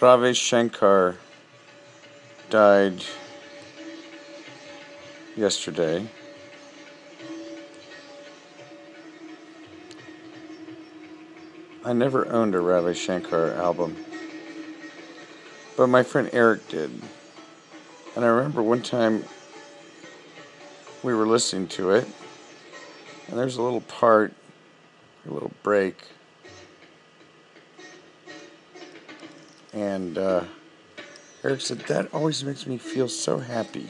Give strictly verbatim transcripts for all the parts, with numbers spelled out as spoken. Ravi Shankar died yesterday. I never owned a Ravi Shankar album, but my friend Eric did. And I remember one time we were listening to it, and there's a little part, a little break, and uh, Eric said, "That always makes me feel so happy."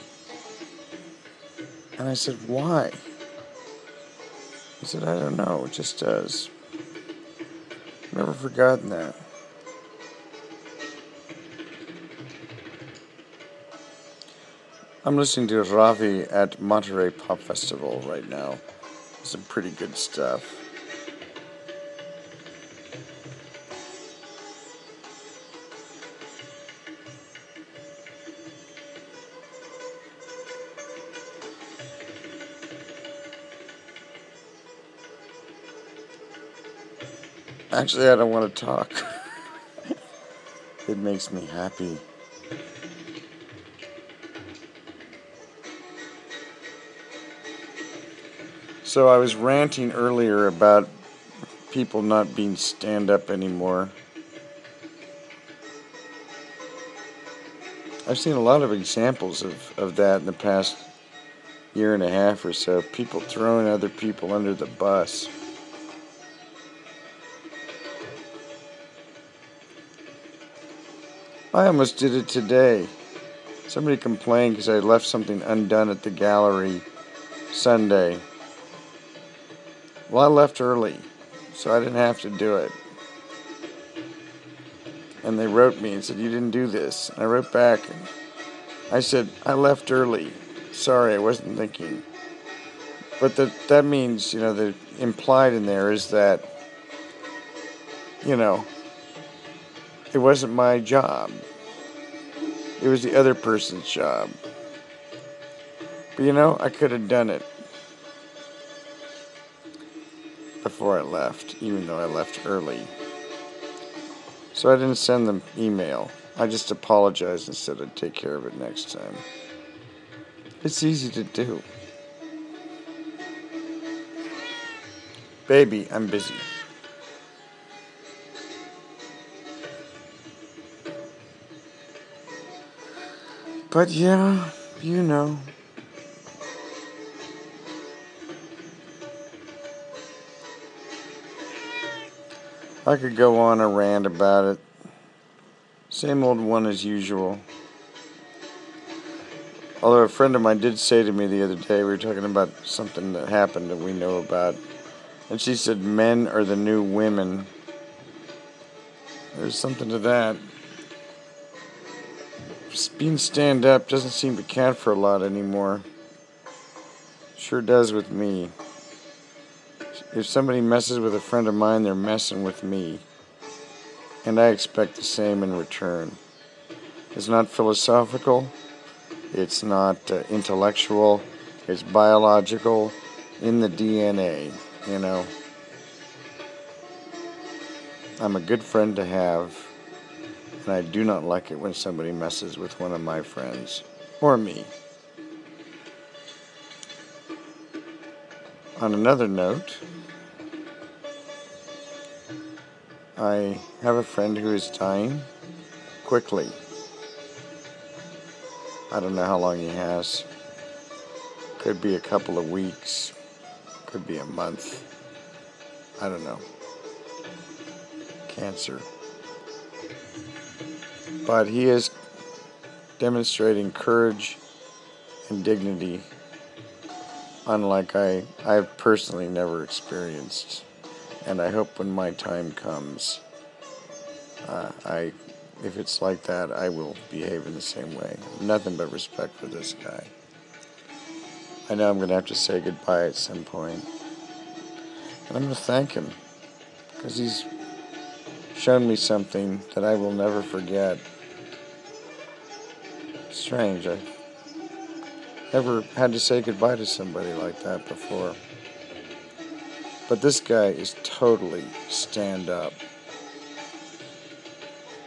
And I said, "Why?" He said, "I don't know, it just does." Never forgotten that. I'm listening to Ravi at Monterey Pop Festival right now. Some pretty good stuff. Actually, I don't want to talk. It makes me happy. So I was ranting earlier about people not being stand-up anymore. I've seen a lot of examples of, of that in the past year and a half or so. People throwing other people under the bus. I almost did it today. Somebody complained because I left something undone at the gallery Sunday. Well, I left early, so I didn't have to do it. And they wrote me and said, "You didn't do this." And I wrote back and I said, "I left early. Sorry, I wasn't thinking." But that, that means, you know, the implied in there is that, you know, it wasn't my job. It was the other person's job. But you know, I could have done it before I left, even though I left early. So I didn't send them email. I just apologized and said I'd take care of it next time. It's easy to do. Baby, I'm busy. But yeah, you know. I could go on a rant about it. Same old one as usual. Although a friend of mine did say to me the other day, we were talking about something that happened that we know about. And she said, "Men are the new women." There's something to that. Being stand-up doesn't seem to count for a lot anymore. Sure does with me. If somebody messes with a friend of mine, they're messing with me. And I expect the same in return. It's not philosophical. It's not uh, intellectual. It's biological. In the D N A, you know. I'm a good friend to have. And I do not like it when somebody messes with one of my friends, or me. On another note, I have a friend who is dying quickly. I don't know how long he has. Could be a couple of weeks. Could be a month. I don't know. Cancer. But he is demonstrating courage and dignity unlike I, I've personally never experienced. And I hope when my time comes, uh, I, if it's like that, I will behave in the same way. Nothing but respect for this guy. I know I'm going to have to say goodbye at some point. And I'm going to thank him because he's shown me something that I will never forget. Strange, I never had to say goodbye to somebody like that before. But this guy is totally stand up.